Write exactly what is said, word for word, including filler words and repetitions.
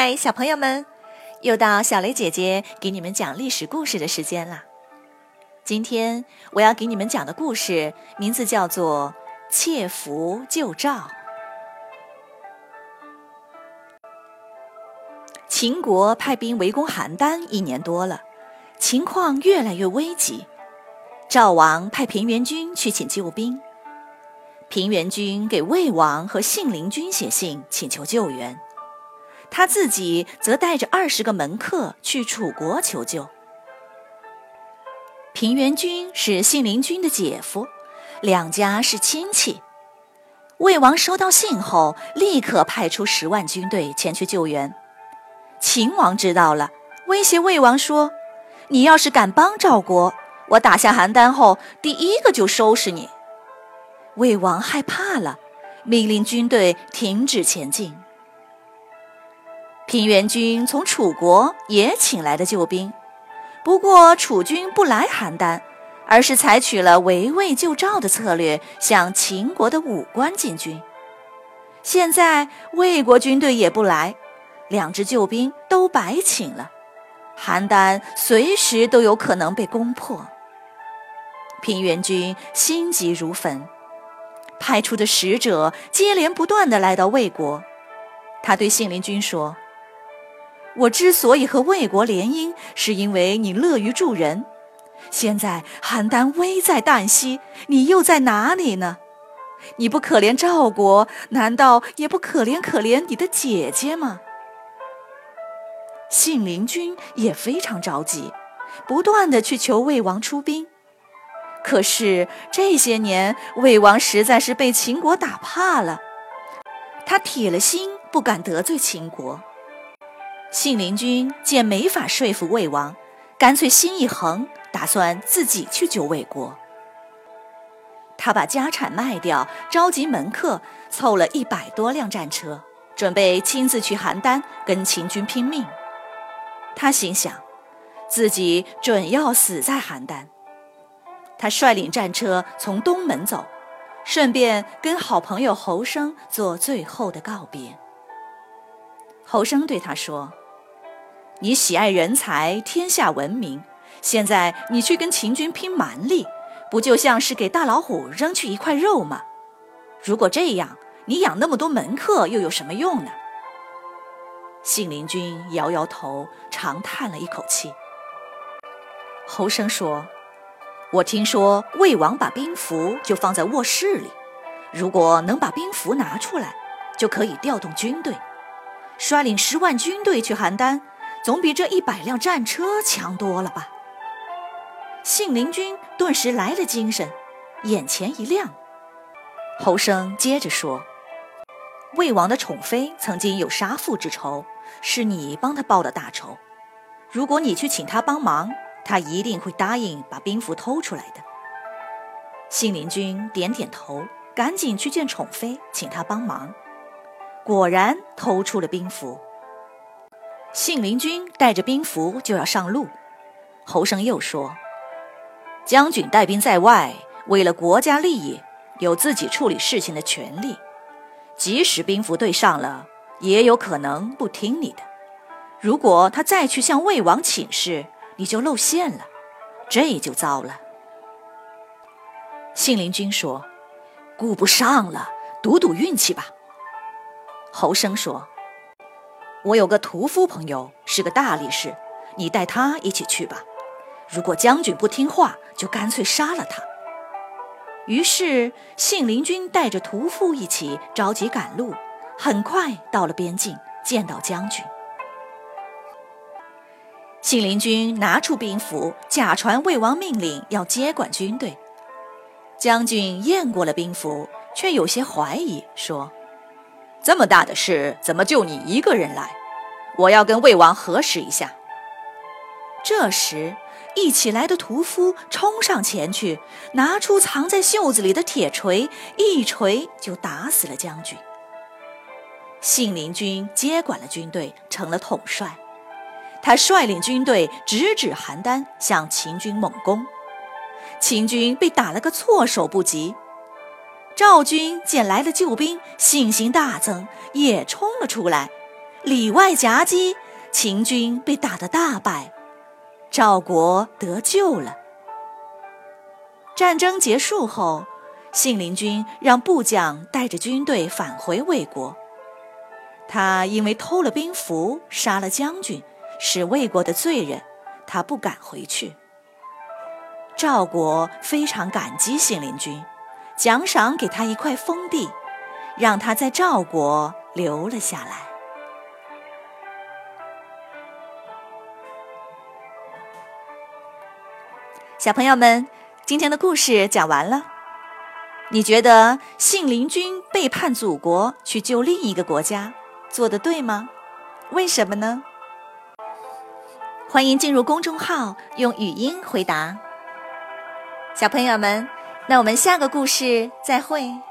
嗨，小朋友们，又到小雷姐姐给你们讲历史故事的时间啦。今天我要给你们讲的故事名字叫做《窃符救赵》。秦国派兵围攻邯郸一年多了，情况越来越危急。赵王派平原君去请救兵，平原君给魏王和信陵君写信请求救援，他自己则带着二十个门客去楚国求救。平原君是信陵君的姐夫，两家是亲戚。魏王收到信后，立刻派出十万军队前去救援。秦王知道了，威胁魏王说：“你要是敢帮赵国，我打下邯郸后，第一个就收拾你。”魏王害怕了，命令军队停止前进。平原君从楚国也请来了救兵，不过楚军不来邯郸，而是采取了围魏救赵的策略，向秦国的武关进军。现在魏国军队也不来，两支救兵都白请了，邯郸随时都有可能被攻破。平原君心急如焚，派出的使者接连不断地来到魏国。他对信陵君说：“我之所以和魏国联姻，是因为你乐于助人。现在邯郸危在旦夕，你又在哪里呢？你不可怜赵国，难道也不可怜可怜你的姐姐吗？”信陵君也非常着急，不断地去求魏王出兵。可是这些年，魏王实在是被秦国打怕了，他铁了心不敢得罪秦国。信陵君见没法说服魏王，干脆心一横，打算自己去救魏国。他把家产卖掉，召集门客，凑了一百多辆战车，准备亲自去邯郸跟秦军拼命。他心想，自己准要死在邯郸。他率领战车从东门走，顺便跟好朋友侯生做最后的告别。侯生对他说：“你喜爱人才，天下闻名，现在你去跟秦军拼蛮力，不就像是给大老虎扔去一块肉吗？如果这样，你养那么多门客又有什么用呢？”信陵君摇摇头，长叹了一口气。侯生说：“我听说魏王把兵符就放在卧室里，如果能把兵符拿出来，就可以调动军队。率领十万军队去邯郸，总比这一百辆战车强多了吧？”信陵君顿时来了精神，眼前一亮。侯生接着说：“魏王的宠妃曾经有杀父之仇，是你帮他报的大仇。如果你去请他帮忙，他一定会答应把兵符偷出来的。”信陵君点点头，赶紧去见宠妃，请他帮忙。果然偷出了兵符。信陵君带着兵符就要上路，侯生又说：“将军带兵在外，为了国家利益，有自己处理事情的权利。即使兵符对上了，也有可能不听你的。如果他再去向魏王请示，你就露馅了，这就糟了。”信陵君说：“顾不上了，赌赌运气吧。”侯生说：“我有个屠夫朋友，是个大力士，你带他一起去吧。如果将军不听话，就干脆杀了他。”于是信陵君带着屠夫一起着急赶路，很快到了边境，见到将军。信陵君拿出兵符，假传魏王命令要接管军队。将军验过了兵符，却有些怀疑，说：“这么大的事，怎么就你一个人来？我要跟魏王核实一下。”这时，一起来的屠夫冲上前去，拿出藏在袖子里的铁锤，一锤就打死了将军。信陵君接管了军队，成了统帅。他率领军队直指邯郸，向秦军猛攻。秦军被打了个措手不及。赵军见来了救兵，信心大增，也冲了出来，里外夹击，秦军被打得大败，赵国得救了。战争结束后，信陵君让部将带着军队返回魏国。他因为偷了兵符，杀了将军，是魏国的罪人，他不敢回去。赵国非常感激信陵君，奖赏给他一块封地，让他在赵国留了下来。小朋友们，今天的故事讲完了。你觉得信陵君背叛祖国去救另一个国家，做得对吗？为什么呢？欢迎进入公众号用语音回答。小朋友们，那我们下个故事再会。